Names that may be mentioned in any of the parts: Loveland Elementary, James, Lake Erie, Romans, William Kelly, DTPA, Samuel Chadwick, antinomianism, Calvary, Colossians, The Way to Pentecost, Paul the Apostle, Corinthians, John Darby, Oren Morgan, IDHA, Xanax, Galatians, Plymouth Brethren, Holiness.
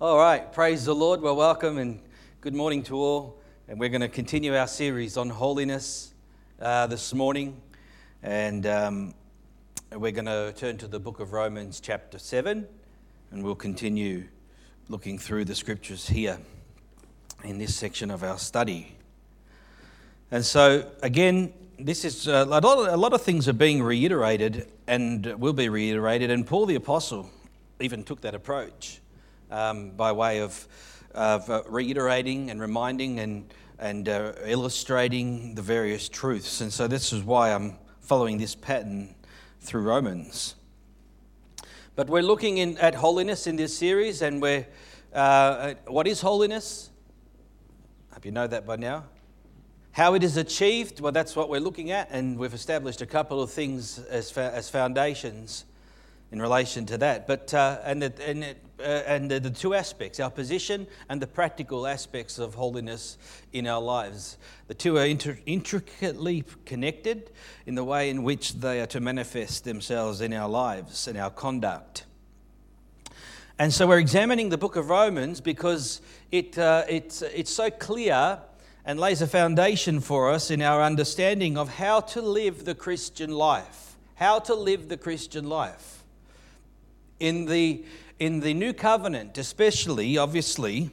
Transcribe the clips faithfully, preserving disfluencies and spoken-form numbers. All right, praise the Lord. Well, welcome and good morning to all. And we're going to continue our series on holiness uh, this morning. And um, we're going to turn to the book of Romans chapter seven. And we'll continue looking through the scriptures here in this section of our study. And so, again, this is uh, a, lot of, a lot of things are being reiterated and will be reiterated. And Paul the Apostle even took that approach um, by way of of uh, reiterating and reminding and and uh, illustrating the various truths. And so this is why I'm following this pattern through Romans. But we're looking in at holiness in this series, and we're uh, what is holiness? I hope you know that by now. How it is achieved, well, that's what we're looking at, and we've established a couple of things as fa- as foundations in relation to that. But uh, and it, and it, uh, and the, the two aspects, our position and the practical aspects of holiness in our lives. The two are inter- intricately connected in the way in which they are to manifest themselves in our lives and our conduct. And so we're examining the book of Romans because it uh, it's it's so clear and lays a foundation for us in our understanding of how to live the Christian life. How to live the Christian life. In the in the new covenant, especially, obviously,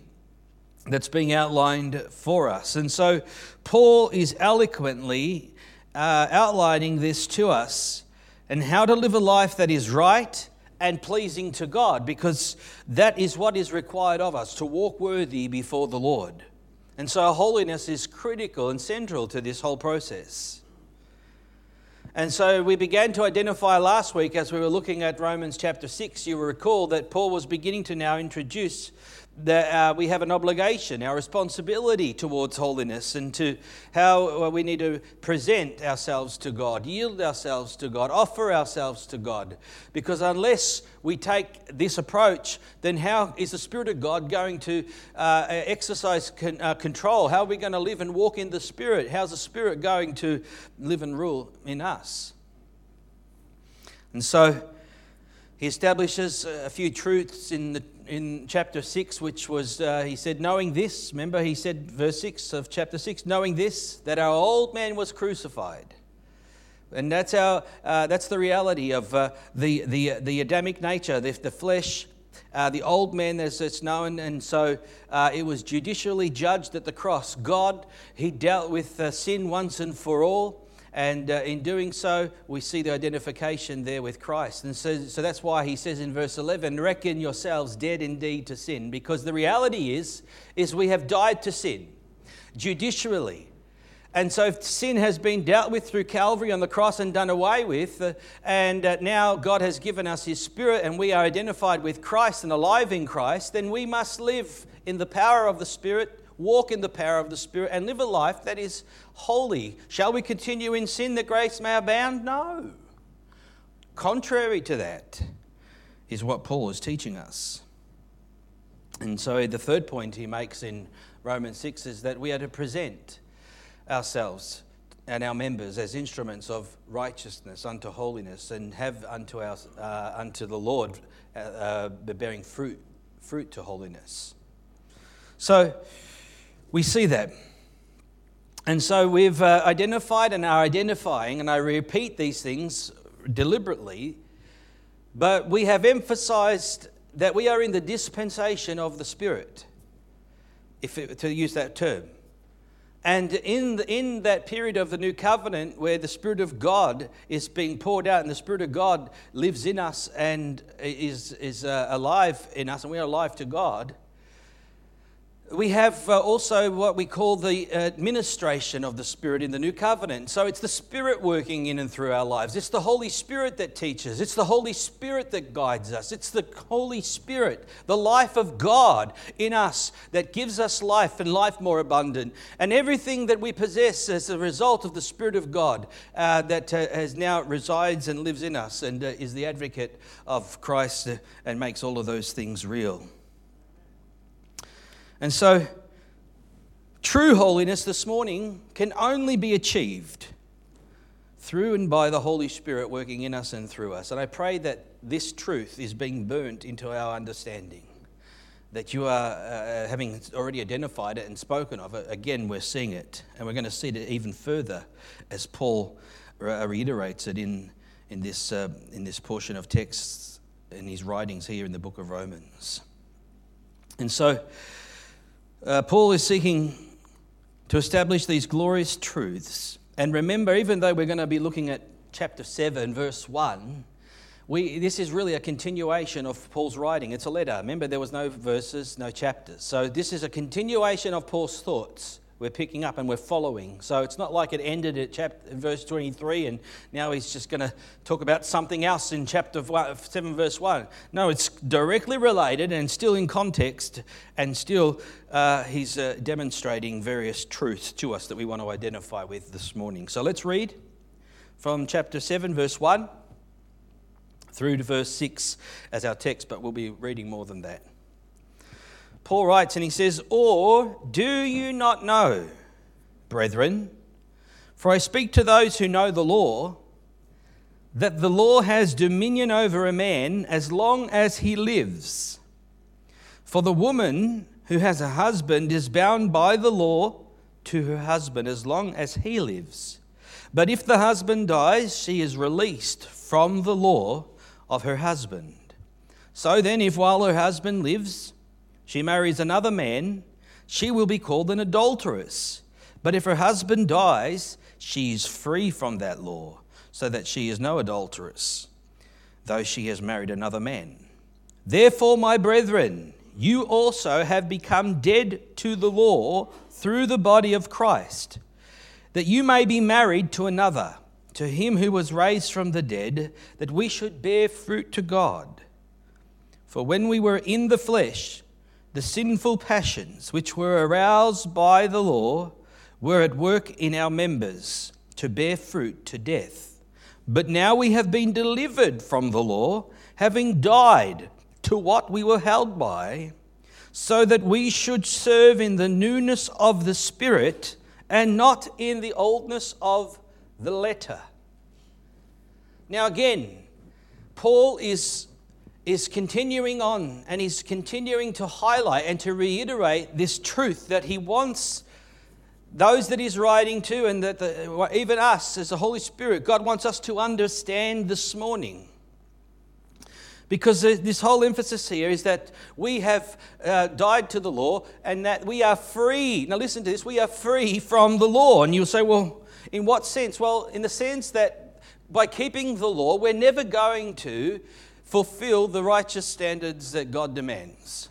that's being outlined for us. And so Paul is eloquently uh, outlining this to us and how to live a life that is right and pleasing to God, because that is what is required of us, to walk worthy before the Lord. And so holiness is critical and central to this whole process. And so we began to identify last week as we were looking at Romans chapter six. You will recall that Paul was beginning to now introduce that uh, we have an obligation, our responsibility towards holiness, and to how we need to present ourselves to God, yield ourselves to God, offer ourselves to God. Because unless we take this approach, then how is the Spirit of God going to uh, exercise con- uh, control? How are we going to live and walk in the Spirit? How's the Spirit going to live and rule in us? And so he establishes a few truths in the in chapter six, which was, uh, he said, knowing this, remember he said, verse six of chapter six, knowing this, that our old man was crucified. And that's our, uh, that's the reality of uh, the, the the Adamic nature, the, the flesh, uh, the old man as it's known. And so uh, it was judicially judged at the cross. God, he dealt with uh, sin once and for all. And uh, in doing so, we see the identification there with Christ. And so, so that's why he says in verse eleven, reckon yourselves dead indeed to sin, because the reality is, is we have died to sin judicially. And so if sin has been dealt with through Calvary on the cross and done away with, uh, and uh, now God has given us his Spirit and we are identified with Christ and alive in Christ, then we must live in the power of the Spirit, walk in the power of the Spirit, and live a life that is holy. Shall we continue in sin that grace may abound? No. Contrary to that is what Paul is teaching us. And so the third point he makes in Romans six is that we are to present ourselves and our members as instruments of righteousness unto holiness, and have unto our uh, unto the Lord uh, uh, bearing fruit fruit to holiness. So we see that. And so we've uh, identified and are identifying, and I repeat these things deliberately, but we have emphasized that we are in the dispensation of the Spirit, if it, to use that term. And in the, in that period of the New Covenant where the Spirit of God is being poured out and the Spirit of God lives in us and is, is uh, alive in us, and we are alive to God, we have also what we call the administration of the Spirit in the New Covenant. So it's the Spirit working in and through our lives. It's the Holy Spirit that teaches. It's the Holy Spirit that guides us. It's the Holy Spirit, the life of God in us, that gives us life and life more abundant. And everything that we possess as a result of the Spirit of God uh, that uh, has now resides and lives in us, and uh, is the advocate of Christ uh, and makes all of those things real. And so, true holiness this morning can only be achieved through and by the Holy Spirit working in us and through us. And I pray that this truth is being burnt into our understanding, that you are uh, having already identified it and spoken of it, again, we're seeing it. And we're going to see it even further as Paul re- reiterates it in, in, this, uh, in this portion of texts in his writings here in the book of Romans. And so uh, Paul is seeking to establish these glorious truths. And remember, even though we're going to be looking at chapter seven, verse one, We, this is really a continuation of Paul's writing. It's a letter. Remember, there was no verses, no chapters. So this is a continuation of Paul's thoughts. We're picking up and we're following. So it's not like it ended at chapter, verse twenty-three and now he's just going to talk about something else in chapter seven, verse one. No, it's directly related and still in context, and still uh, he's uh, demonstrating various truths to us that we want to identify with this morning. So let's read from chapter seven, verse one. Through to verse six as our text, but we'll be reading more than that. Paul writes and he says, "Or do you not know, brethren, for I speak to those who know the law, that the law has dominion over a man as long as he lives. For the woman who has a husband is bound by the law to her husband as long as he lives. But if the husband dies, she is released from the law of her husband. So then, if while her husband lives, she marries another man, she will be called an adulteress. But if her husband dies, she is free from that law, so that she is no adulteress, though she has married another man. Therefore, my brethren, you also have become dead to the law through the body of Christ, that you may be married to another, to him who was raised from the dead, that we should bear fruit to God. For when we were in the flesh, the sinful passions which were aroused by the law were at work in our members to bear fruit to death. But now we have been delivered from the law, having died to what we were held by, so that we should serve in the newness of the Spirit and not in the oldness of the letter." Now again, Paul is, is continuing on, and he's continuing to highlight and to reiterate this truth that he wants those that he's writing to, and that the, even us as the Holy Spirit, God wants us to understand this morning. Because this whole emphasis here is that we have uh, died to the law and that we are free. Now listen to this, we are free from the law. And you'll say, well, in what sense? Well, in the sense that by keeping the law, we're never going to fulfill the righteous standards that God demands.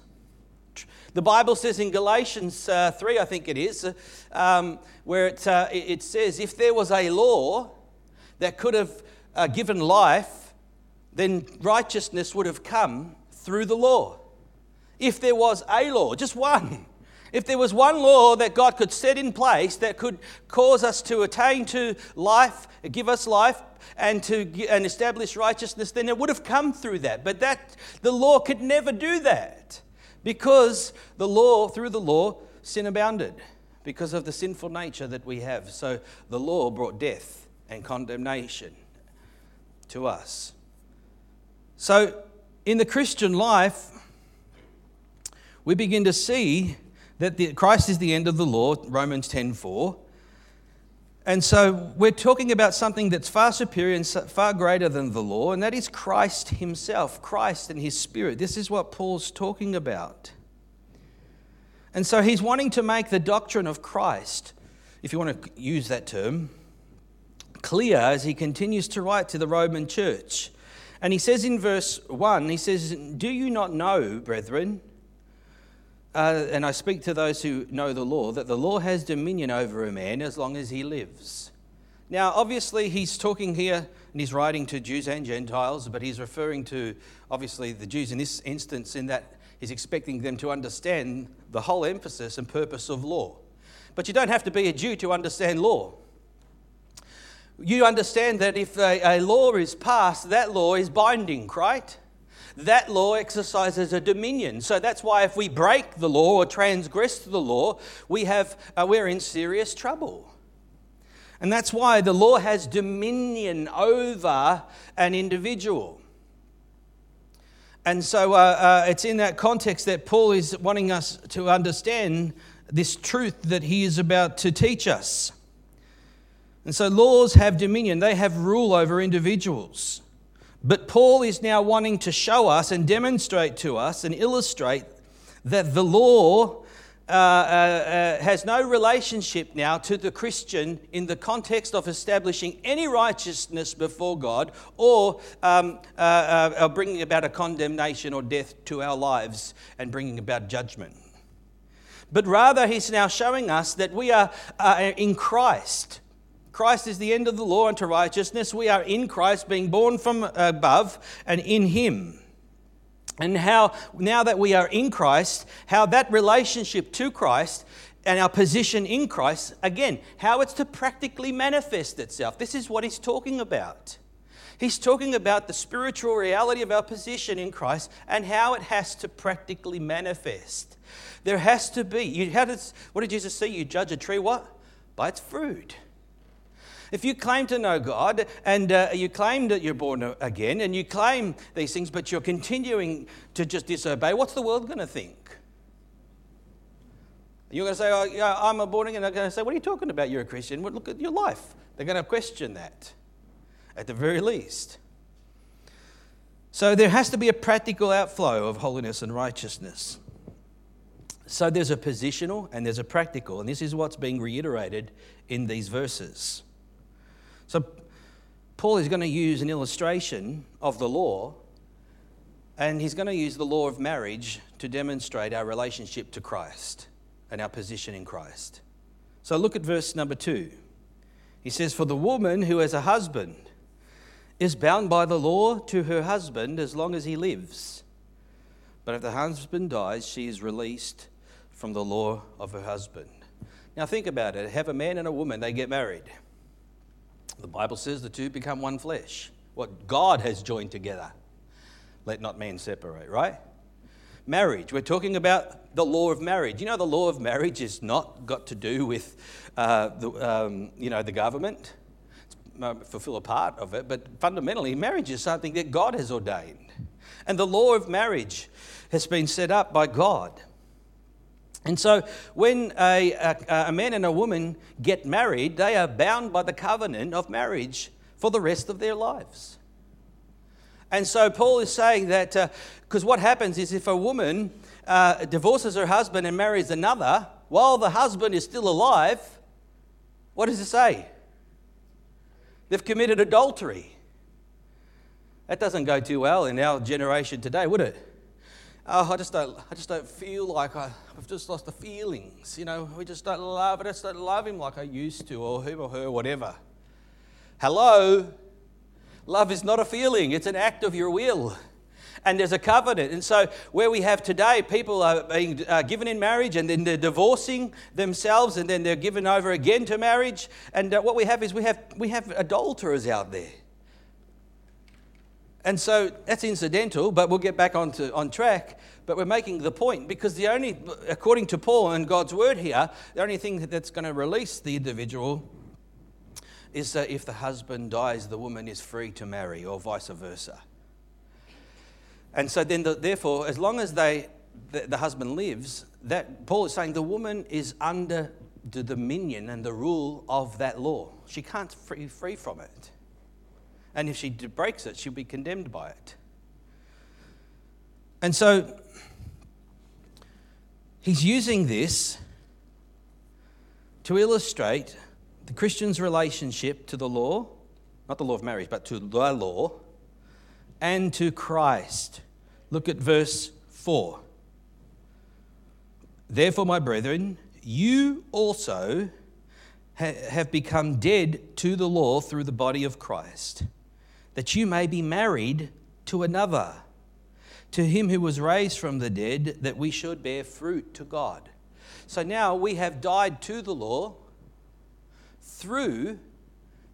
The Bible says in Galatians uh, three, I think it is, uh, um, where it, uh, it says, if there was a law that could have uh, given life, then righteousness would have come through the law. If there was a law, just one. If there was one law that God could set in place that could cause us to attain to life, give us life, and to and establish righteousness, then it would have come through that. But that the law could never do that, because the law, through the law, sin abounded because of the sinful nature that we have. So the law brought death and condemnation to us. So, in the Christian life, we begin to see that the, Christ is the end of the law, Romans ten four. And so, we're talking about something that's far superior and far greater than the law, and that is Christ himself, Christ and his Spirit. This is what Paul's talking about. And so, he's wanting to make the doctrine of Christ, if you want to use that term, clear as he continues to write to the Roman church. And he says in verse one, he says, "Do you not know, brethren, uh, and I speak to those who know the law, that the law has dominion over a man as long as he lives." Now, obviously, he's talking here and he's writing to Jews and Gentiles, but he's referring to, obviously, the Jews in this instance, in that he's expecting them to understand the whole emphasis and purpose of law. But you don't have to be a Jew to understand law. You understand that if a, a law is passed, that law is binding, right? That law exercises a dominion. So that's why if we break the law or transgress the law, we have, uh, we're in serious trouble. And that's why the law has dominion over an individual. And so uh, uh, it's in that context that Paul is wanting us to understand this truth that he is about to teach us. And so laws have dominion, they have rule over individuals. But Paul is now wanting to show us and demonstrate to us and illustrate that the law uh, uh, uh, has no relationship now to the Christian in the context of establishing any righteousness before God or um, uh, uh, bringing about a condemnation or death to our lives and bringing about judgment. But rather, he's now showing us that we are uh, in Christ. Christ is the end of the law unto righteousness. We are in Christ, being born from above and in him. And how now that we are in Christ, how that relationship to Christ and our position in Christ, again, how it's to practically manifest itself. This is what he's talking about. He's talking about the spiritual reality of our position in Christ and how it has to practically manifest. There has to be, you, how does, what did Jesus say? You judge a tree, what? By its fruit. If you claim to know God and uh, you claim that you're born again and you claim these things, but you're continuing to just disobey, what's the world going to think? You're going to say, oh, yeah, I'm a born again. They're going to say, what are you talking about? You're a Christian. Well, look at your life. They're going to question that at the very least. So there has to be a practical outflow of holiness and righteousness. So there's a positional and there's a practical, and this is what's being reiterated in these verses. So Paul is going to use an illustration of the law, and he's going to use the law of marriage to demonstrate our relationship to Christ and our position in Christ. So look at verse number two. He says, "For the woman who has a husband is bound by the law to her husband as long as he lives. But if the husband dies, she is released from the law of her husband." Now think about it. Have a man and a woman, they get married. The Bible says the two become one flesh. What God has joined together, let not man separate, right? Marriage, we're talking about the law of marriage. You know, the law of marriage is not got to do with, uh, the, um, you know, the government. It's, uh, fulfill a part of it, but fundamentally, marriage is something that God has ordained. And the law of marriage has been set up by God. And so when a, a, a man and a woman get married, they are bound by the covenant of marriage for the rest of their lives. And so Paul is saying that, because uh, what happens is if a woman uh, divorces her husband and marries another, while the husband is still alive, what does it say? They've committed adultery. That doesn't go too well in our generation today, would it? Oh, I just don't. I just don't feel like I, I've just lost the feelings. You know, we just don't love. I just don't love him like I used to, or him or her, whatever. Hello, love is not a feeling. It's an act of your will, and there's a covenant. And so, where we have today, people are being uh, given in marriage, and then they're divorcing themselves, and then they're given over again to marriage. And uh, what we have is we have we have adulterers out there. And so that's incidental, but we'll get back on to, on track. But we're making the point because the only, according to Paul and God's word here, the only thing that's going to release the individual is that if the husband dies, the woman is free to marry, or vice versa. And so then, the, therefore, as long as they, the, the husband lives, that Paul is saying the woman is under the dominion and the rule of that law. She can't be free from it. And if she breaks it, she'll be condemned by it. And so he's using this to illustrate the Christian's relationship to the law, not the law of marriage, but to the law and to Christ. Look at verse four. "Therefore, my brethren, you also have become dead to the law through the body of Christ, that you may be married to another, to him who was raised from the dead, that we should bear fruit to God." So now we have died to the law through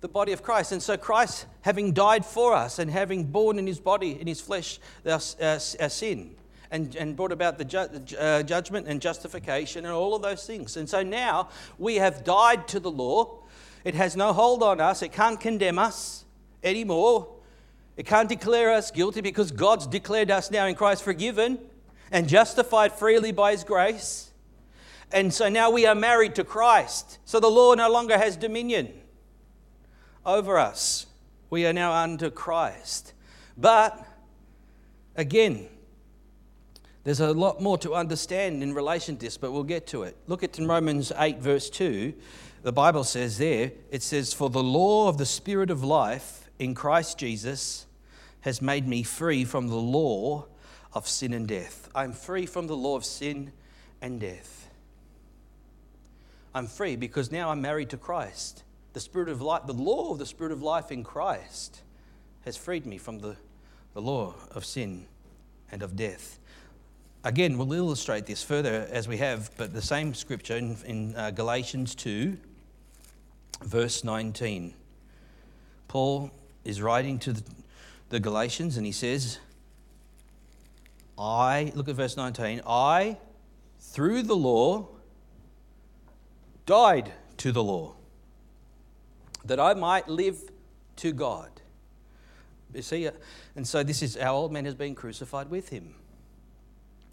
the body of Christ. And so Christ, having died for us and having borne in his body, in his flesh, our, our, our sin, And, and brought about the ju- uh, judgment and justification and all of those things. And so now we have died to the law. It has no hold on us. It can't condemn us anymore. It can't declare us guilty because God's declared us now in Christ forgiven and justified freely by His grace. And so now we are married to Christ. So the law no longer has dominion over us. We are now under Christ. But again, there's a lot more to understand in relation to this, but we'll get to it. Look at in Romans eight, verse two. The Bible says there, it says, "For the law of the Spirit of life in Christ Jesus has made me free from the law of sin and death." I'm free from the law of sin and death. I'm free because now I'm married to Christ. The Spirit of life, the law of the Spirit of life in Christ has freed me from the, the law of sin and of death. Again, we'll illustrate this further as we have, but the same scripture in, in uh, Galatians two, verse nineteen. Paul is writing to the, the Galatians and he says, I, look at verse nineteen, I, through the law, died to the law, that I might live to God. You see, and so this is, our old man has been crucified with him.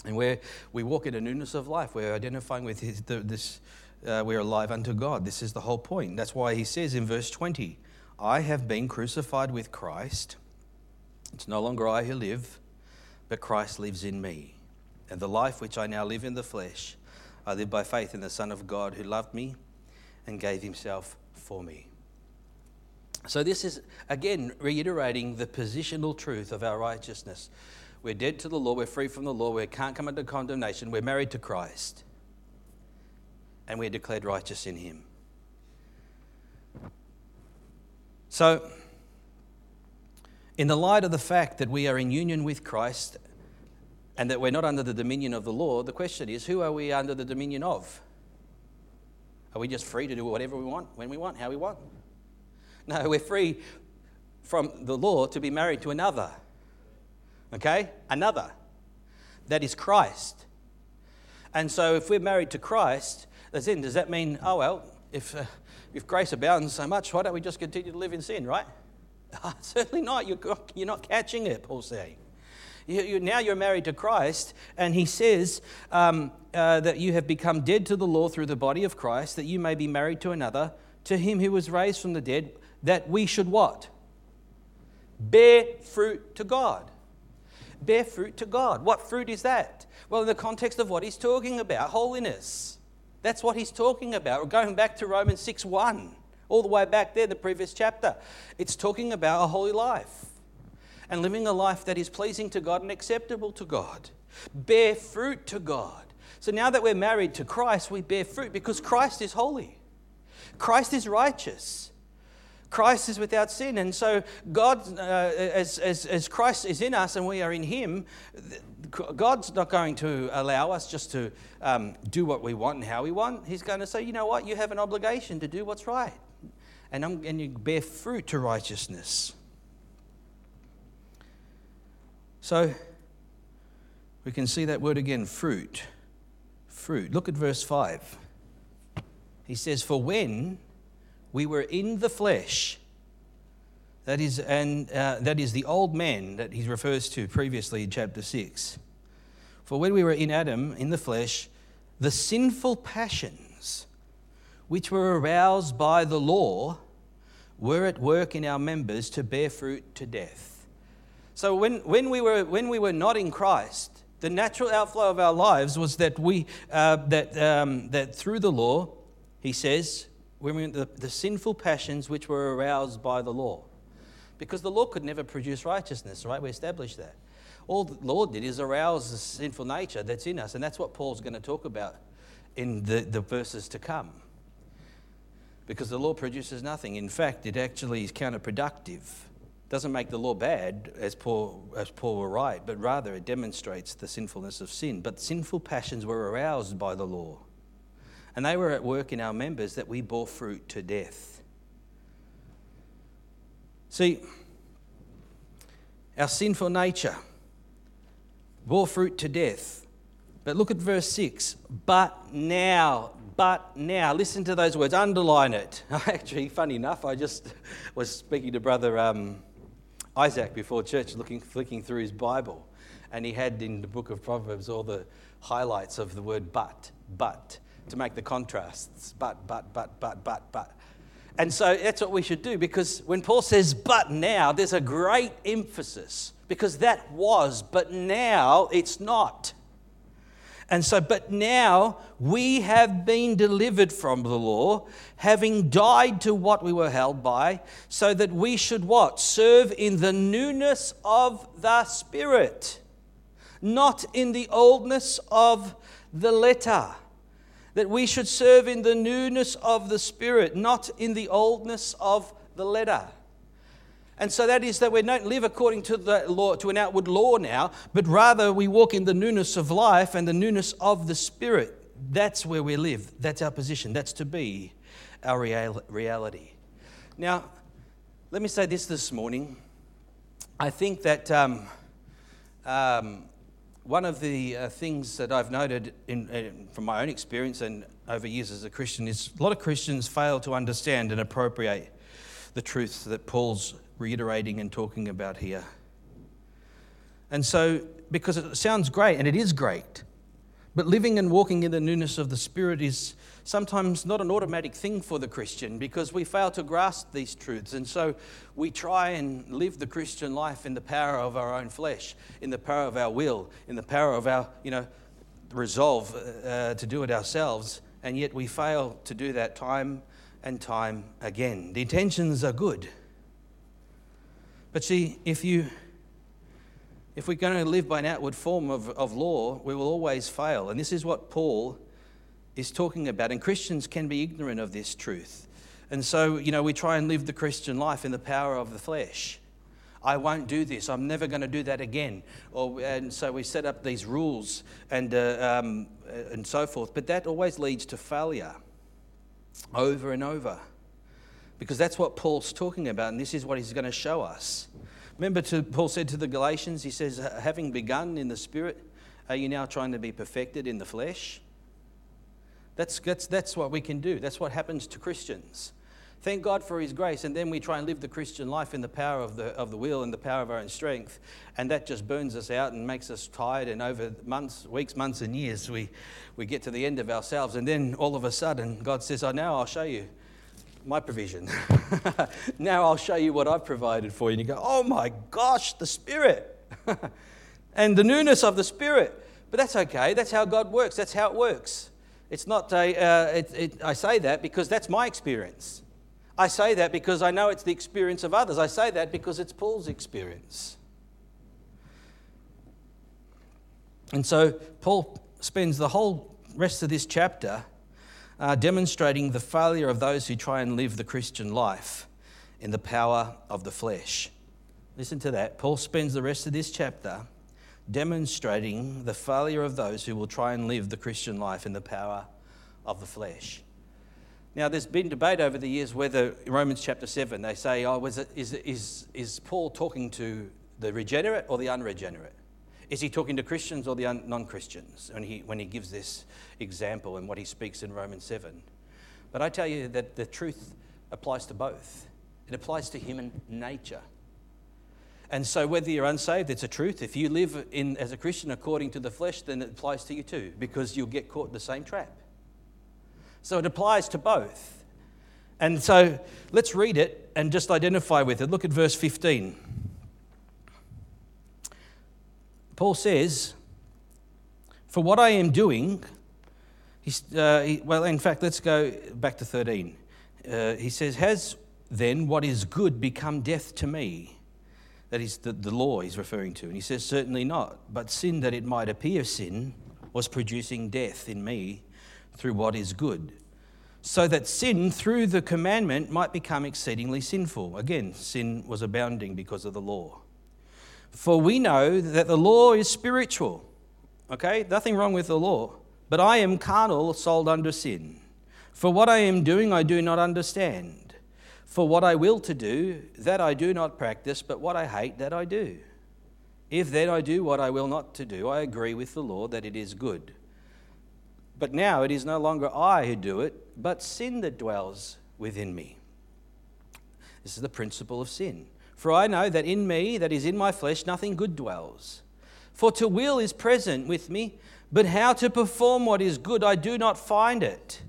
And where we walk in a newness of life, we're identifying with his, the, this, uh, we're alive unto God. This is the whole point. That's why he says in verse twenty, I have been crucified with Christ. It's no longer I who live, but Christ lives in me. And the life which I now live in the flesh, I live by faith in the Son of God who loved me and gave himself for me. So this is, again, reiterating the positional truth of our righteousness. We're dead to the law, we're free from the law, we can't come under condemnation, we're married to Christ, and we're declared righteous in Him. So, in the light of the fact that we are in union with Christ and that we're not under the dominion of the law, the question is, who are we under the dominion of? Are we just free to do whatever we want, when we want, how we want? No, we're free from the law to be married to another. Okay? Another. That is Christ. And so if we're married to Christ, as in, does that mean, oh, well, if uh, if grace abounds so much, why don't we just continue to live in sin, right? Certainly not. You're, you're not catching it, Paul's saying. You, you, now you're married to Christ, and he says um, uh, that you have become dead to the law through the body of Christ, that you may be married to another, to him who was raised from the dead, that we should what? Bear fruit to God. Bear fruit to God. What fruit is that? Well, in the context of what he's talking about, holiness. That's what he's talking about. We're going back to Romans six one, all the way back there, the previous chapter. It's talking about a holy life and living a life that is pleasing to God and acceptable to God. Bear fruit to God. So now that we're married to Christ, we bear fruit because Christ is holy. Christ is righteous. Christ is without sin, and so God, uh, as, as as Christ is in us and we are in Him, God's not going to allow us just to um, do what we want and how we want. He's going to say, you know what, you have an obligation to do what's right, and I'm and you bear fruit to righteousness. So we can see that word again, fruit, fruit. Look at verse five. He says, "For when we were in the flesh," that is, and uh, that is the old man that he refers to previously in chapter six. "For when we were in Adam, in the flesh, the sinful passions which were aroused by the law were at work in our members to bear fruit to death." So when, when we were when we were not in Christ, the natural outflow of our lives was that we uh, that um, that through the law, he says, The, the sinful passions which were aroused by the law. Because the law could never produce righteousness, right? We established that. All the law did is arouse the sinful nature that's in us, and that's what Paul's going to talk about in the, the verses to come. Because the law produces nothing. In fact, it actually is counterproductive. It doesn't make the law bad, as Paul, as Paul will write, but rather it demonstrates the sinfulness of sin. But sinful passions were aroused by the law. And they were at work in our members that we bore fruit to death. See, our sinful nature bore fruit to death. But look at verse six. But now, but now, listen to those words, underline it. Actually, funny enough, I just was speaking to Brother um, Isaac before church, looking, flicking through his Bible, and he had in the book of Proverbs all the highlights of the word but, but, to make the contrasts, but, but, but, but, but, but. And so that's what we should do, because when Paul says but now, there's a great emphasis, because that was, but now it's not. And so, but now we have been delivered from the law, having died to what we were held by, so that we should what? Serve in the newness of the Spirit, not in the oldness of the letter. That we should serve in the newness of the Spirit, not in the oldness of the letter. And so that is that we don't live according to the law, to an outward law now, but rather we walk in the newness of life and the newness of the Spirit. That's where we live. That's our position. That's to be our real, reality. Now, let me say this this morning. I think that um, um, one of the uh, things that I've noted in, in, from my own experience and over years as a Christian is a lot of Christians fail to understand and appropriate the truth that Paul's reiterating and talking about here. And so, because it sounds great, and it is great, but living and walking in the newness of the Spirit is sometimes not an automatic thing for the Christian, because we fail to grasp these truths. And so we try and live the Christian life in the power of our own flesh, in the power of our will, in the power of our, you know, resolve uh, to do it ourselves. And yet we fail to do that time and time again. The intentions are good. But see, if you, if we're going to live by an outward form of, of law, we will always fail. And this is what Paul is talking about. And Christians can be ignorant of this truth. And so, you know, we try and live the Christian life in the power of the flesh. I won't do this. I'm never going to do that again. Or, and so we set up these rules and uh, um, and so forth. But that always leads to failure over and over. Because that's what Paul's talking about, and this is what he's going to show us. Remember, to, Paul said to the Galatians, he says, having begun in the Spirit, are you now trying to be perfected in the flesh? That's, that's, that's what we can do. That's what happens to Christians. Thank God for his grace, and then we try and live the Christian life in the power of the, of the will and the power of our own strength, and that just burns us out and makes us tired, and over months, weeks, months, and years, we, we get to the end of ourselves, and then all of a sudden, God says, oh, now I'll show you my provision. Now I'll show you what I've provided for you. And you go, oh my gosh, the Spirit. And the newness of the Spirit. But that's okay. That's how God works. That's how it works. It's not a, uh, it, it, I say that because that's my experience. I say that because I know it's the experience of others. I say that because it's Paul's experience. And so Paul spends the whole rest of this chapter Uh, demonstrating the failure of those who try and live the Christian life in the power of the flesh. Listen to that. Paul spends the rest of this chapter demonstrating the failure of those who will try and live the Christian life in the power of the flesh. Now, there's been debate over the years whether Romans chapter seven, they say, oh, was it, is, is, is Paul talking to the regenerate or the unregenerate? Is he talking to Christians or the un- non-Christians when he, when he gives this example and what he speaks in Romans seven? But I tell you that the truth applies to both. It applies to human nature. And so whether you're unsaved, it's a truth. If you live in as a Christian according to the flesh, then it applies to you too, because you'll get caught in the same trap. So it applies to both. And so let's read it and just identify with it. Look at verse fifteen. Paul says, for what I am doing, he's, uh, he, well, in fact, let's go back to thirteen. Uh, he says, has then what is good become death to me? That is the, the law he's referring to. And he says, certainly not. But sin, that it might appear sin, was producing death in me through what is good, so that sin through the commandment might become exceedingly sinful. Again, sin was abounding because of the law. For we know that the law is spiritual. Okay, nothing wrong with the law. But I am carnal, sold under sin. For what I am doing, I do not understand. For what I will to do, that I do not practice, but what I hate, that I do. If then I do what I will not to do, I agree with the law that it is good. But now it is no longer I who do it, but sin that dwells within me. This is the principle of sin. For I know that in me, that is in my flesh, nothing good dwells. For to will is present with me, but how to perform what is good, I do not find it.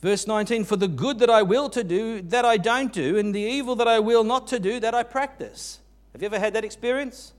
Verse nineteen, for the good that I will to do, that I don't do, and the evil that I will not to do, that I practice. Have you ever had that experience?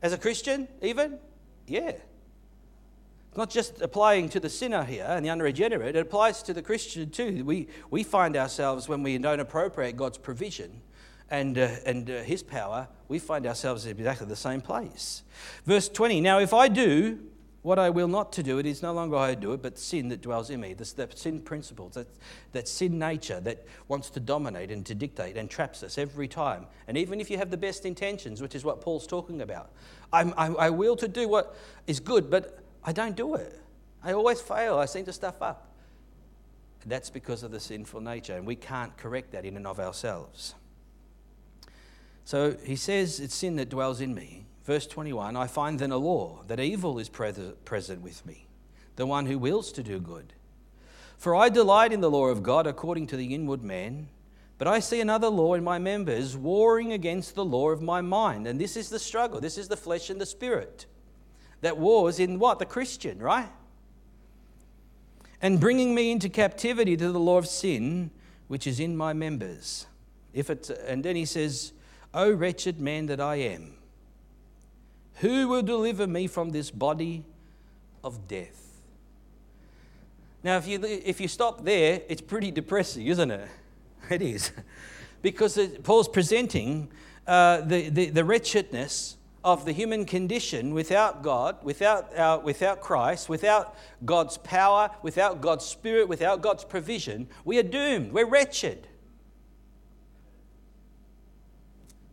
As a Christian, even? Yeah. It's not just applying to the sinner here and the unregenerate, it applies to the Christian too. We we find ourselves, when we don't appropriate God's provision and uh, and uh, his power, we find ourselves in exactly the same place. Verse twenty, now if I do what I will not to do, it is no longer I do it, but sin that dwells in me. This, that sin principles, that, that sin nature that wants to dominate and to dictate and traps us every time. And even if you have the best intentions, which is what Paul's talking about, I'm, I, I will to do what is good, but I don't do it. I always fail. I seem to stuff up. And that's because of the sinful nature, and we can't correct that in and of ourselves. So he says, it's sin that dwells in me. Verse twenty-one, I find then a law, that evil is pre- present with me, the one who wills to do good. For I delight in the law of God according to the inward man, but I see another law in my members, warring against the law of my mind. And this is the struggle. This is the flesh and the spirit that wars in what? The Christian, right? And bringing me into captivity to the law of sin, which is in my members. If it's, and then he says, O wretched man that I am, who will deliver me from this body of death? Now, if you if you stop there, it's pretty depressing, isn't it? It is. Because Paul's presenting uh, the, the, the wretchedness of the human condition without God, without, our, without Christ, without God's power, without God's Spirit, without God's provision. We are doomed. We're wretched.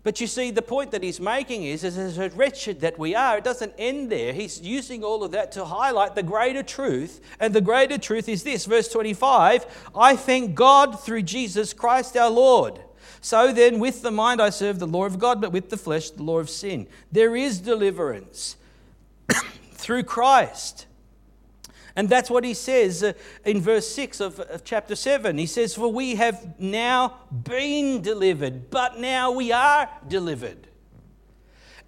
But you see, the point that he's making is, is as wretched that we are, it doesn't end there. He's using all of that to highlight the greater truth. And the greater truth is this, verse twenty-five, I thank God through Jesus Christ our Lord. So then with the mind I serve the law of God, but with the flesh the law of sin. There is deliverance through Christ. And that's what he says in verse six of, of chapter seven. He says, for we have now been delivered, but now we are delivered.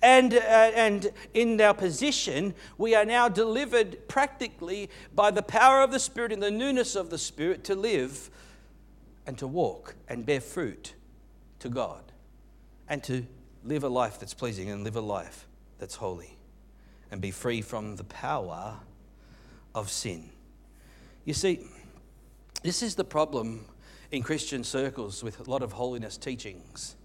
And, uh, and in our position, we are now delivered practically by the power of the Spirit and the newness of the Spirit to live and to walk and bear fruit to God and to live a life that's pleasing and live a life that's holy and be free from the power of sin. You see, this is the problem in Christian circles with a lot of holiness teachings,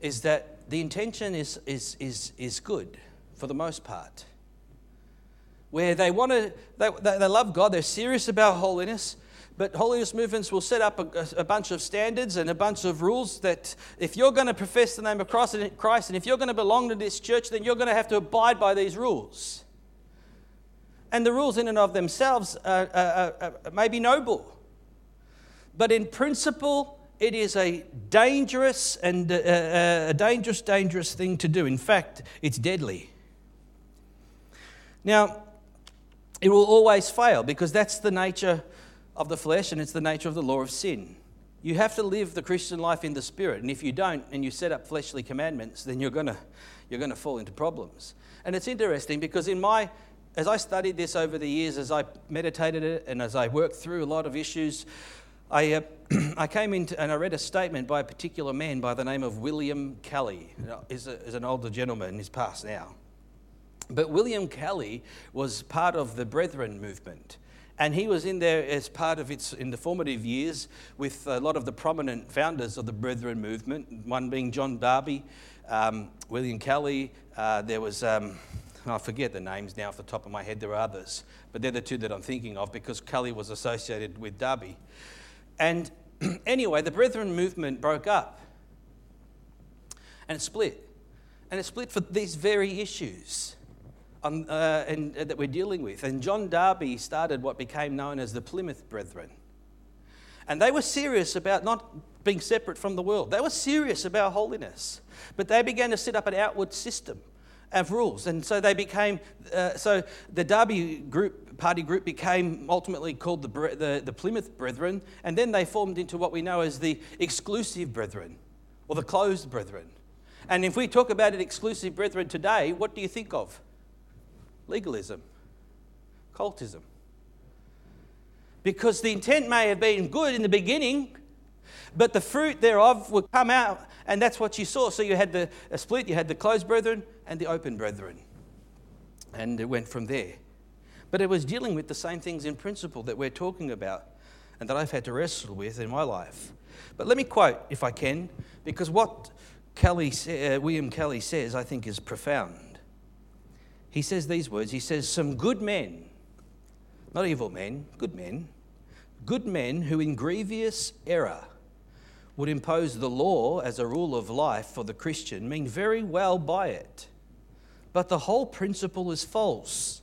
is that the intention is is is is good for the most part. Where they want to, they, they love God, they're serious about holiness, but holiness movements will set up a, a bunch of standards and a bunch of rules that if you're going to profess the name of Christ and if you're going to belong to this church, then you're going to have to abide by these rules. And the rules in and of themselves are, are, are, are may be noble. But in principle, it is a dangerous and a, a dangerous, dangerous thing to do. In fact, it's deadly. Now, it will always fail because that's the nature of the flesh and it's the nature of the law of sin. You have to live the Christian life in the Spirit. And if you don't and you set up fleshly commandments, then you're gonna you're gonna fall into problems. And it's interesting because in my As I studied this over the years, as I meditated it and as I worked through a lot of issues, I uh, I came into and I read a statement by a particular man by the name of William Kelly. He's, a, he's an older gentleman, he's passed now. But William Kelly was part of the Brethren movement. And he was in there as part of its, in the formative years, with a lot of the prominent founders of the Brethren movement, one being John Darby, um, William Kelly, uh, there was... Um, I forget the names now off the top of my head. There are others, but they're the two that I'm thinking of because Kelly was associated with Darby. And anyway, the Brethren movement broke up and it split. And it split for these very issues on, uh, and, uh, that we're dealing with. And John Darby started what became known as the Plymouth Brethren. And they were serious about not being separate from the world. They were serious about holiness. But they began to set up an outward system of rules, and so they became. Uh, so the Derby group, party group, became ultimately called the, the the Plymouth Brethren, and then they formed into what we know as the Exclusive Brethren, or the closed brethren. And if we talk about an exclusive brethren today, what do you think of? Legalism, cultism. Because the intent may have been good in the beginning, but the fruit thereof would come out, and that's what you saw. So you had the a split, you had the closed brethren and the open brethren. And it went from there. But it was dealing with the same things in principle that we're talking about and that I've had to wrestle with in my life. But let me quote, if I can, because what Kelly, uh, William Kelly says, I think is profound. He says these words, he says, some good men, not evil men, good men, good men who in grievous error would impose the law as a rule of life for the Christian mean very well by it. But the whole principle is false,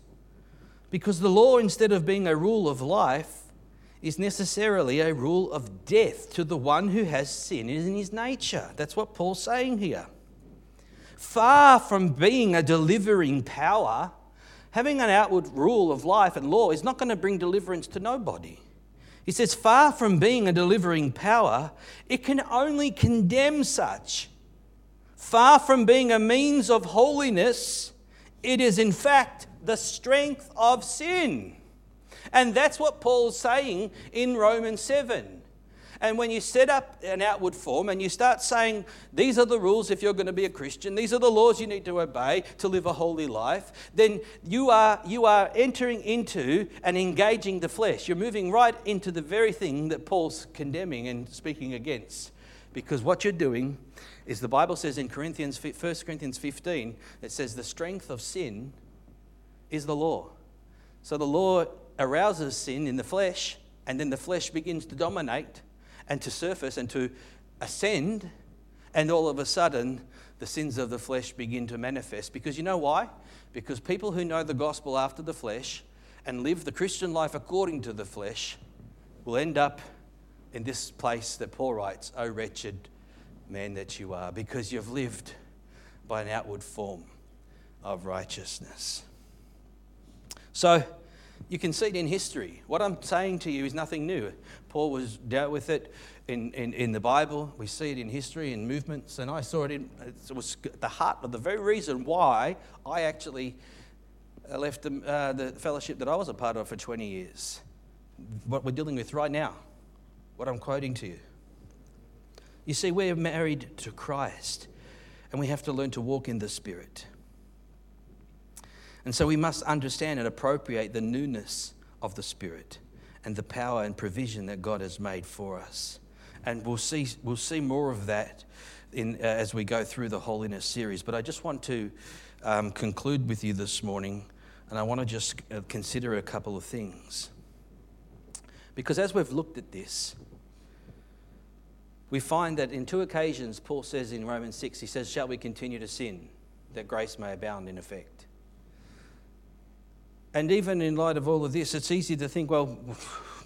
because the law, instead of being a rule of life, is necessarily a rule of death to the one who has sin in his nature. That's what Paul's saying here. Far from being a delivering power, having an outward rule of life and law is not going to bring deliverance to nobody. He says, far from being a delivering power, it can only condemn such. Far from being a means of holiness, it is in fact the strength of sin. And that's what Paul's saying in Romans seven. And when you set up an outward form and you start saying, these are the rules if you're going to be a Christian, these are the laws you need to obey to live a holy life, then you are you are entering into and engaging the flesh. You're moving right into the very thing that Paul's condemning and speaking against. Because what you're doing is, the Bible says in Corinthians, First Corinthians fifteen, it says the strength of sin is the law. So the law arouses sin in the flesh, and then the flesh begins to dominate and to surface and to ascend, and all of a sudden the sins of the flesh begin to manifest. Because you know why? Because people who know the gospel after the flesh and live the Christian life according to the flesh will end up in this place that Paul writes, "O wretched man that you are," because you've lived by an outward form of righteousness. So you can see it in history. What I'm saying to you is nothing new. Paul was dealt with it in, in, in the Bible. We see it in history and movements, and I saw it in, it was the heart of the very reason why I actually left the, uh, the fellowship that I was a part of for twenty years. What we're dealing with right now, what I'm quoting to you. You see, we're married to Christ, and we have to learn to walk in the Spirit. And so we must understand and appropriate the newness of the Spirit and the power and provision that God has made for us. And we'll see we'll see more of that in uh, as we go through the Holiness series. But I just want to um, conclude with you this morning, and I want to just consider a couple of things. Because as we've looked at this, we find that in two occasions, Paul says in Romans six, he says, "Shall we continue to sin, that grace may abound in effect?" And even in light of all of this, it's easy to think, well,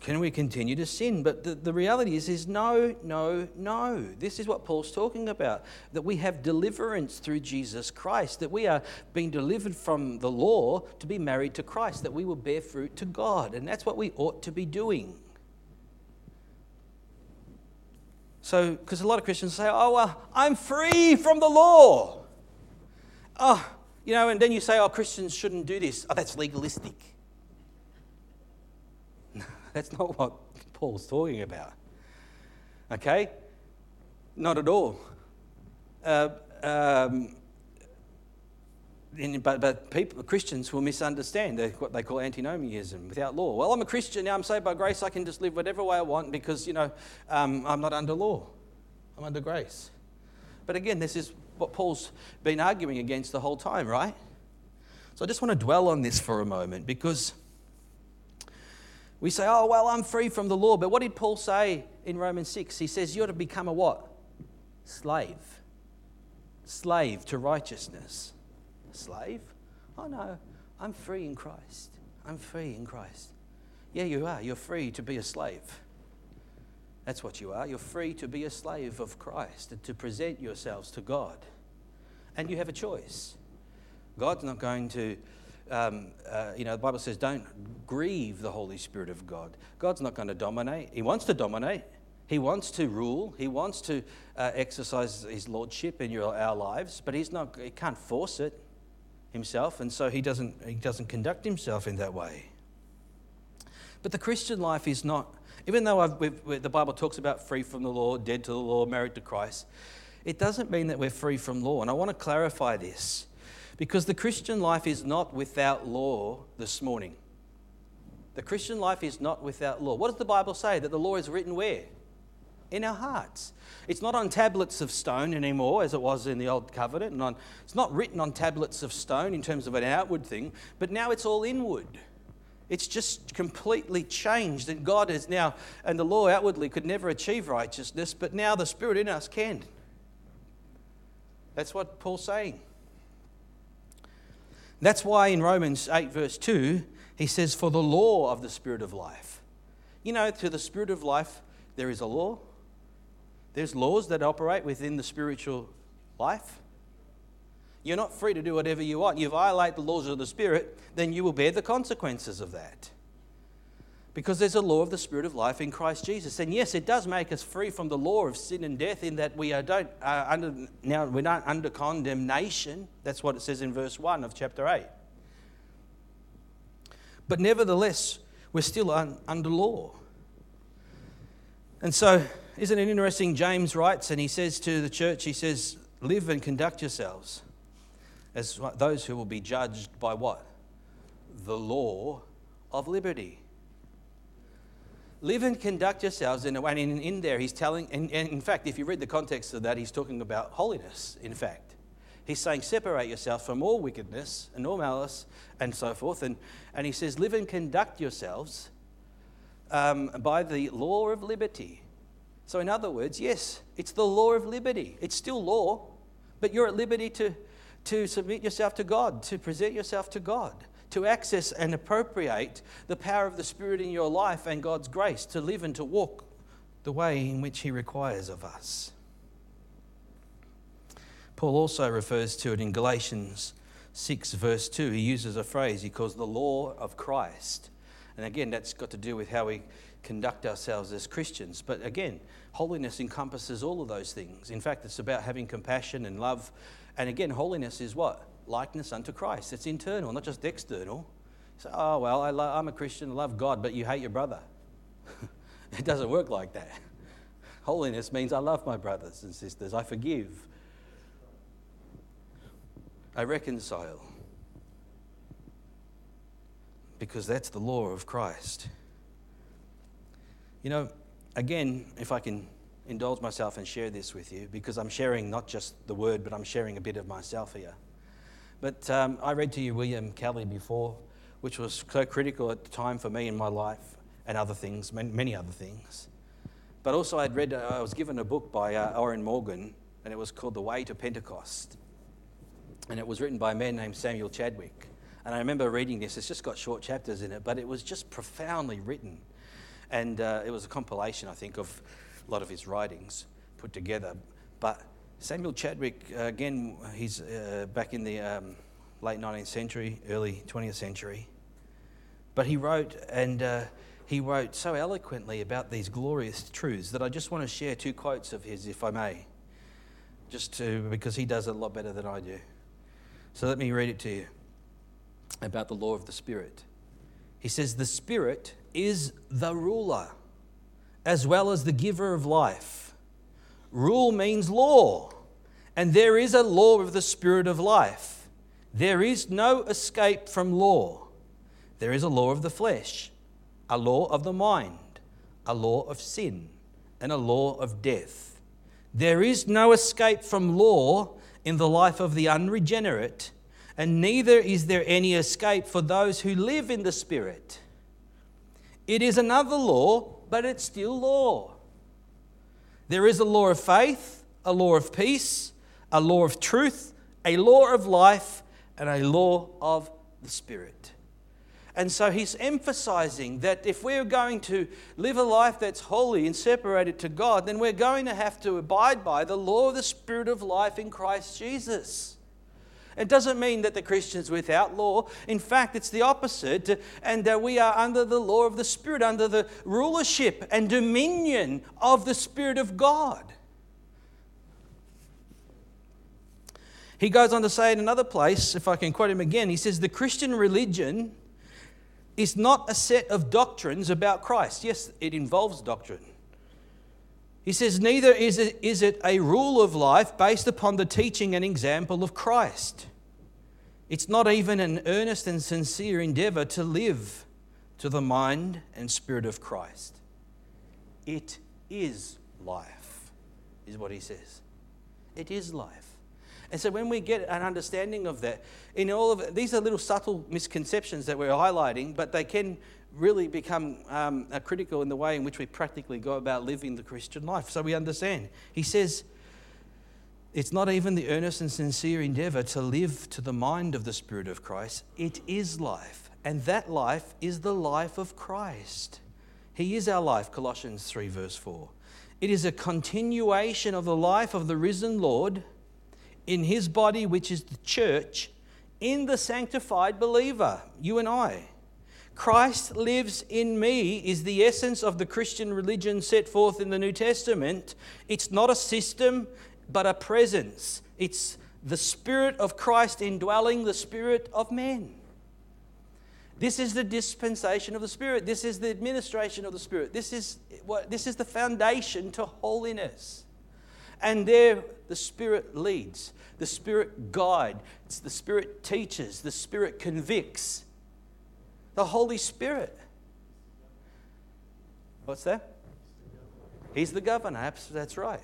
can we continue to sin? But the, the reality is, is no, no, no. This is what Paul's talking about, that we have deliverance through Jesus Christ, that we are being delivered from the law to be married to Christ, that we will bear fruit to God. And that's what we ought to be doing. So, because a lot of Christians say, oh, well, I'm free from the law. Oh, You know, and then you say, oh, Christians shouldn't do this. Oh, that's legalistic. No, that's not what Paul's talking about. Okay? Not at all. Uh, um, in, but but people, Christians will misunderstand what they call antinomianism, without law. Well, I'm a Christian now. I'm saved by grace. I can just live whatever way I want because, you know, um, I'm not under law. I'm under grace. But again, this is what Paul's been arguing against the whole time, right? So I just want to dwell on this for a moment, because we say, oh, well, I'm free from the law. But what did Paul say in Romans six? He says, you're to become a what? Slave. Slave to righteousness. Slave? Oh, no, I'm free in Christ. I'm free in Christ. Yeah, you are. You're free to be a slave. That's what you are. You're free to be a slave of Christ and to present yourselves to God. And you have a choice. God's not going to, um, uh, you know, the Bible says don't grieve the Holy Spirit of God. God's not going to dominate. He wants to dominate, He wants to rule. He wants to uh, exercise his lordship in your, our lives, but he's not. He can't force it himself, and so he doesn't. He doesn't conduct himself in that way. But the Christian life is not. Even though I've, we've, the Bible talks about free from the law, dead to the law, married to Christ, it doesn't mean that we're free from law. And I want to clarify this, because the Christian life is not without law this morning. The Christian life is not without law. What does the Bible say? That the law is written where? In our hearts. It's not on tablets of stone anymore, as it was in the Old Covenant. And on, it's not written on tablets of stone in terms of an outward thing, but now it's all inward. It's just completely changed, and God is now, and the law outwardly could never achieve righteousness, but now the Spirit in us can. That's what Paul's saying. That's why in Romans eight verse two, he says, for the law of the Spirit of life. You know, to the Spirit of life, there is a law. There's laws that operate within the spiritual life. You're not free to do whatever you want. You violate the laws of the Spirit, then you will bear the consequences of that. Because there's a law of the Spirit of life in Christ Jesus. And yes, it does make us free from the law of sin and death, in that we are don't uh, under now we're not under condemnation. That's what it says in verse one of chapter eight. But nevertheless, we're still un, under law. And so, isn't it interesting? James writes, and he says to the church, he says, live and conduct yourselves as those who will be judged by what? The law of liberty. Live and conduct yourselves in a way, and in there he's telling, and in fact, if you read the context of that, he's talking about holiness, in fact. He's saying, separate yourself from all wickedness and all malice and so forth. And, and he says, live and conduct yourselves um, by the law of liberty. So in other words, yes, it's the law of liberty. It's still law, but you're at liberty to... to submit yourself to God, to present yourself to God, to access and appropriate the power of the Spirit in your life and God's grace to live and to walk the way in which He requires of us. Paul also refers to it in Galatians six verse two. He uses a phrase he calls the law of Christ. And again, that's got to do with how we conduct ourselves as Christians. But again, holiness encompasses all of those things. In fact, it's about having compassion and love. And again, holiness is what? Likeness unto Christ. It's internal, not just external. So, oh, well, I lo- I'm a Christian, I love God, but you hate your brother. It doesn't work like that. Holiness means I love my brothers and sisters. I forgive. I reconcile. Because that's the law of Christ. You know, again, if I can indulge myself and share this with you, because I'm sharing not just the word, but I'm sharing a bit of myself here. But um, I read to you William Kelly before, which was so critical at the time for me in my life and other things, many other things. But also I'd read, uh, I was given a book by uh, Oren Morgan, and it was called The Way to Pentecost. And it was written by a man named Samuel Chadwick. And I remember reading this. It's just got short chapters in it, but it was just profoundly written. And uh, it was a compilation, I think, of a lot of his writings put together. But Samuel Chadwick, uh, again, he's uh, back in the um, late nineteenth century, early twentieth century. But he wrote, and uh, he wrote so eloquently about these glorious truths that I just want to share two quotes of his, if I may, just to, because he does it a lot better than I do. So let me read it to you about the law of the Spirit. He says, the Spirit is the ruler, as well as the giver of life. Rule means law, and there is a law of the Spirit of life. There is no escape from law. There is a law of the flesh, a law of the mind, a law of sin, and a law of death. There is no escape from law in the life of the unregenerate, and neither is there any escape for those who live in the Spirit. It is another law, but it's still law. There is a law of faith, a law of peace, a law of truth, a law of life, and a law of the Spirit. And so he's emphasizing that if we're going to live a life that's holy and separated to God, then we're going to have to abide by the law of the Spirit of life in Christ Jesus. It doesn't mean that the Christian's without law. In fact, it's the opposite, and that we are under the law of the Spirit, under the rulership and dominion of the Spirit of God. He goes on to say in another place, if I can quote him again, he says, the Christian religion is not a set of doctrines about Christ. Yes, it involves doctrine. He says, neither is it, is it a rule of life based upon the teaching and example of Christ. It's not even an earnest and sincere endeavor to live to the mind and spirit of Christ. It is life, is what he says. It is life. And so when we get an understanding of that, in all of it, these are little subtle misconceptions that we're highlighting, but they can really become um, critical in the way in which we practically go about living the Christian life. So we understand. He says, it's not even the earnest and sincere endeavor to live to the mind of the Spirit of Christ. It is life, and that life is the life of Christ. He is our life, Colossians three verse four. It is a continuation of the life of the risen Lord in his body, which is the church, in the sanctified believer, you and I. Christ lives in me is the essence of the Christian religion set forth in the New Testament. It's not a system, but a presence. It's the Spirit of Christ indwelling the spirit of man. This is the dispensation of the Spirit. This is the administration of the Spirit. This is what this is the foundation to holiness. And there the Spirit leads, the Spirit guides, the Spirit teaches, the Spirit convicts. The Holy Spirit. What's that? He's the governor. That's right.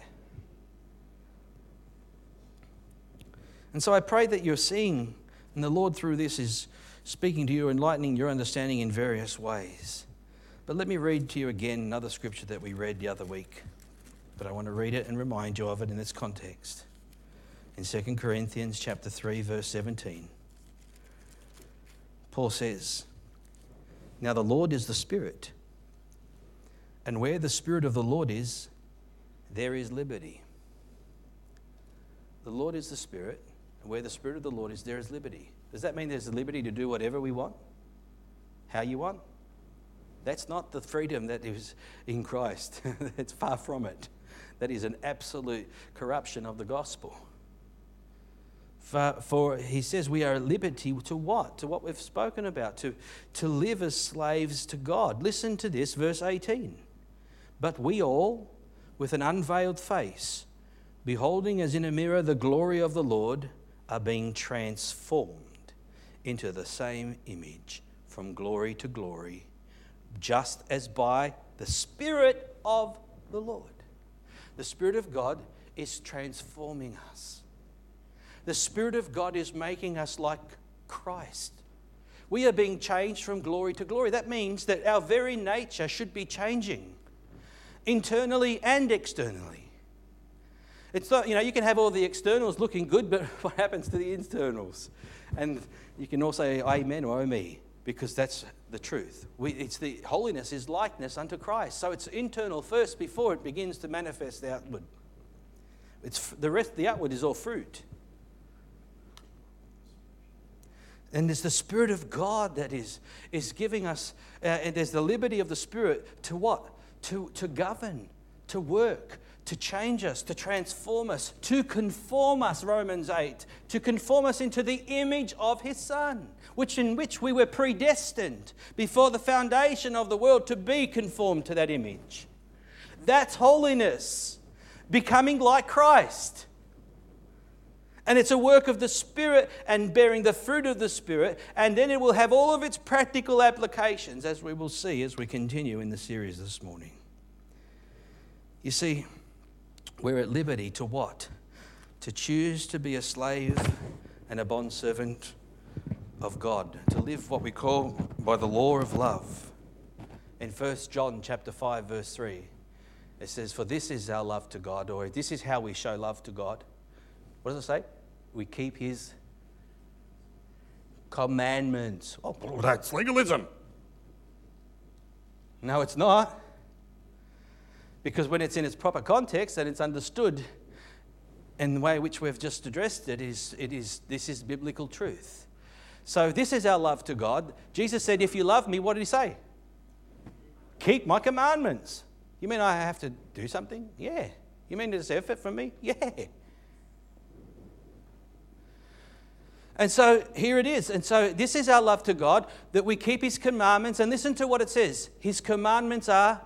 And so I pray that you're seeing, and the Lord through this is speaking to you, enlightening your understanding in various ways. But let me read to you again another scripture that we read the other week. But I want to read it and remind you of it in its context. In Second Corinthians chapter three, verse seventeen, Paul says, now the Lord is the Spirit, and where the Spirit of the Lord is, there is liberty. The Lord is the Spirit, and where the Spirit of the Lord is, there is liberty. Does that mean there's the liberty to do whatever we want? How you want? That's not the freedom that is in Christ. It's far from it. That is an absolute corruption of the gospel. For, for he says we are at liberty to what? To what we've spoken about, to, to live as slaves to God. Listen to this, verse eighteen. But we all, with an unveiled face, beholding as in a mirror the glory of the Lord, are being transformed into the same image from glory to glory, just as by the Spirit of the Lord. The Spirit of God is transforming us. The Spirit of God is making us like Christ. We are being changed from glory to glory. That means that our very nature should be changing internally and externally. It's not, you know, you can have all the externals looking good, but what happens to the internals? And you can all say amen or oh me, because that's the truth. We, it's the holiness is likeness unto Christ. So it's internal first before it begins to manifest outward. It's the rest, the outward is all fruit. And it's the Spirit of God that is, is giving us, uh, and there's the liberty of the Spirit to what? To, to govern, to work, to change us, to transform us, to conform us, Romans eight, to conform us into the image of His Son, which in which we were predestined before the foundation of the world to be conformed to that image. That's holiness, becoming like Christ. And it's a work of the Spirit and bearing the fruit of the Spirit. And then it will have all of its practical applications, as we will see as we continue in the series this morning. You see, we're at liberty to what? To choose to be a slave and a bondservant of God. To live what we call by the law of love. In First John chapter five, verse three, it says, for this is our love to God, or this is how we show love to God. What does it say? We keep His commandments. Oh, that's legalism. No, it's not. Because when it's in its proper context and it's understood, and the way which we've just addressed it is, it is this is biblical truth. So this is our love to God. Jesus said, if you love me, what did he say? Keep my commandments. You mean I have to do something? Yeah. You mean there's effort from me? Yeah. And so here it is. And so this is our love to God, that we keep his commandments. And listen to what it says. His commandments are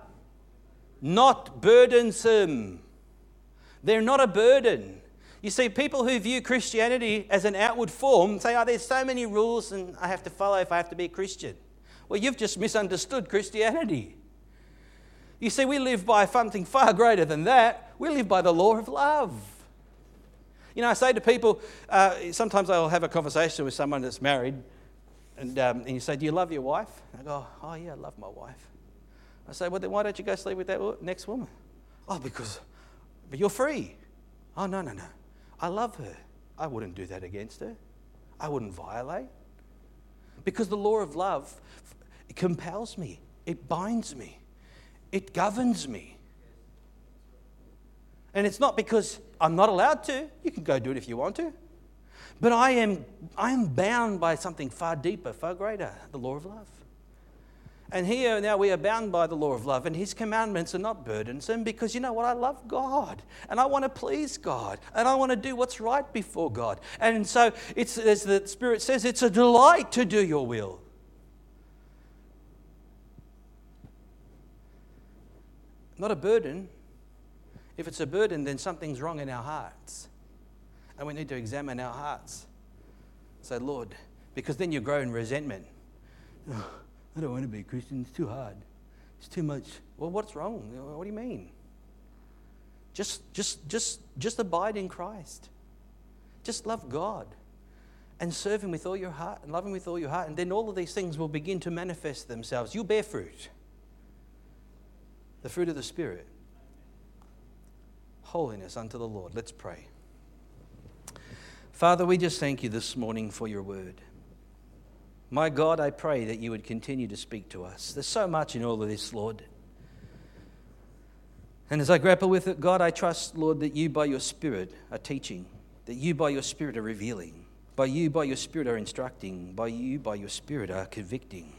not burdensome. They're not a burden. You see, people who view Christianity as an outward form say, oh, there's so many rules and I have to follow if I have to be a Christian. Well, you've just misunderstood Christianity. You see, we live by something far greater than that. We live by the law of love. You know, I say to people, uh, sometimes I'll have a conversation with someone that's married, and, um, and you say, do you love your wife? And I go, oh, yeah, I love my wife. I say, well, then why don't you go sleep with that next woman? Oh, because but you're free. Oh, no, no, no. I love her. I wouldn't do that against her. I wouldn't violate. Because the law of love it compels me. It binds me. It governs me. And it's not because I'm not allowed to. You can go do it if you want to. But I am, I am bound by something far deeper, far greater, the law of love. And here now we are bound by the law of love, and his commandments are not burdensome because you know what? I love God and I want to please God and I want to do what's right before God. And so it's as the Spirit says, it's a delight to do your will. Not a burden. If it's a burden, then something's wrong in our hearts. And we need to examine our hearts. Say, Lord, because then you grow in resentment. I don't want to be a Christian. It's too hard. It's too much. Well, what's wrong? What do you mean? Just, just, just, just abide in Christ. Just love God, and serve Him with all your heart, and love Him with all your heart, and then all of these things will begin to manifest themselves. You'll bear fruit. The fruit of the Spirit. Holiness unto the Lord. Let's pray. Father, we just thank you this morning for your word. My God, I pray that you would continue to speak to us. There's so much in all of this, Lord. And as I grapple with it, God, I trust, Lord, that you by your Spirit are teaching, that you by your Spirit are revealing, by you by your Spirit are instructing, by you by your Spirit are convicting.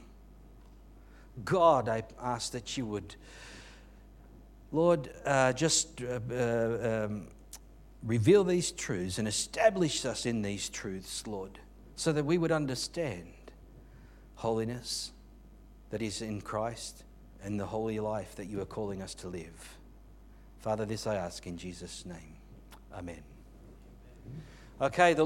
God, I ask that you would, Lord, uh, just uh, uh, um, reveal these truths and establish us in these truths, Lord, so that we would understand holiness that is in Christ and the holy life that you are calling us to live. Father, this I ask in Jesus' name. Amen. Okay, the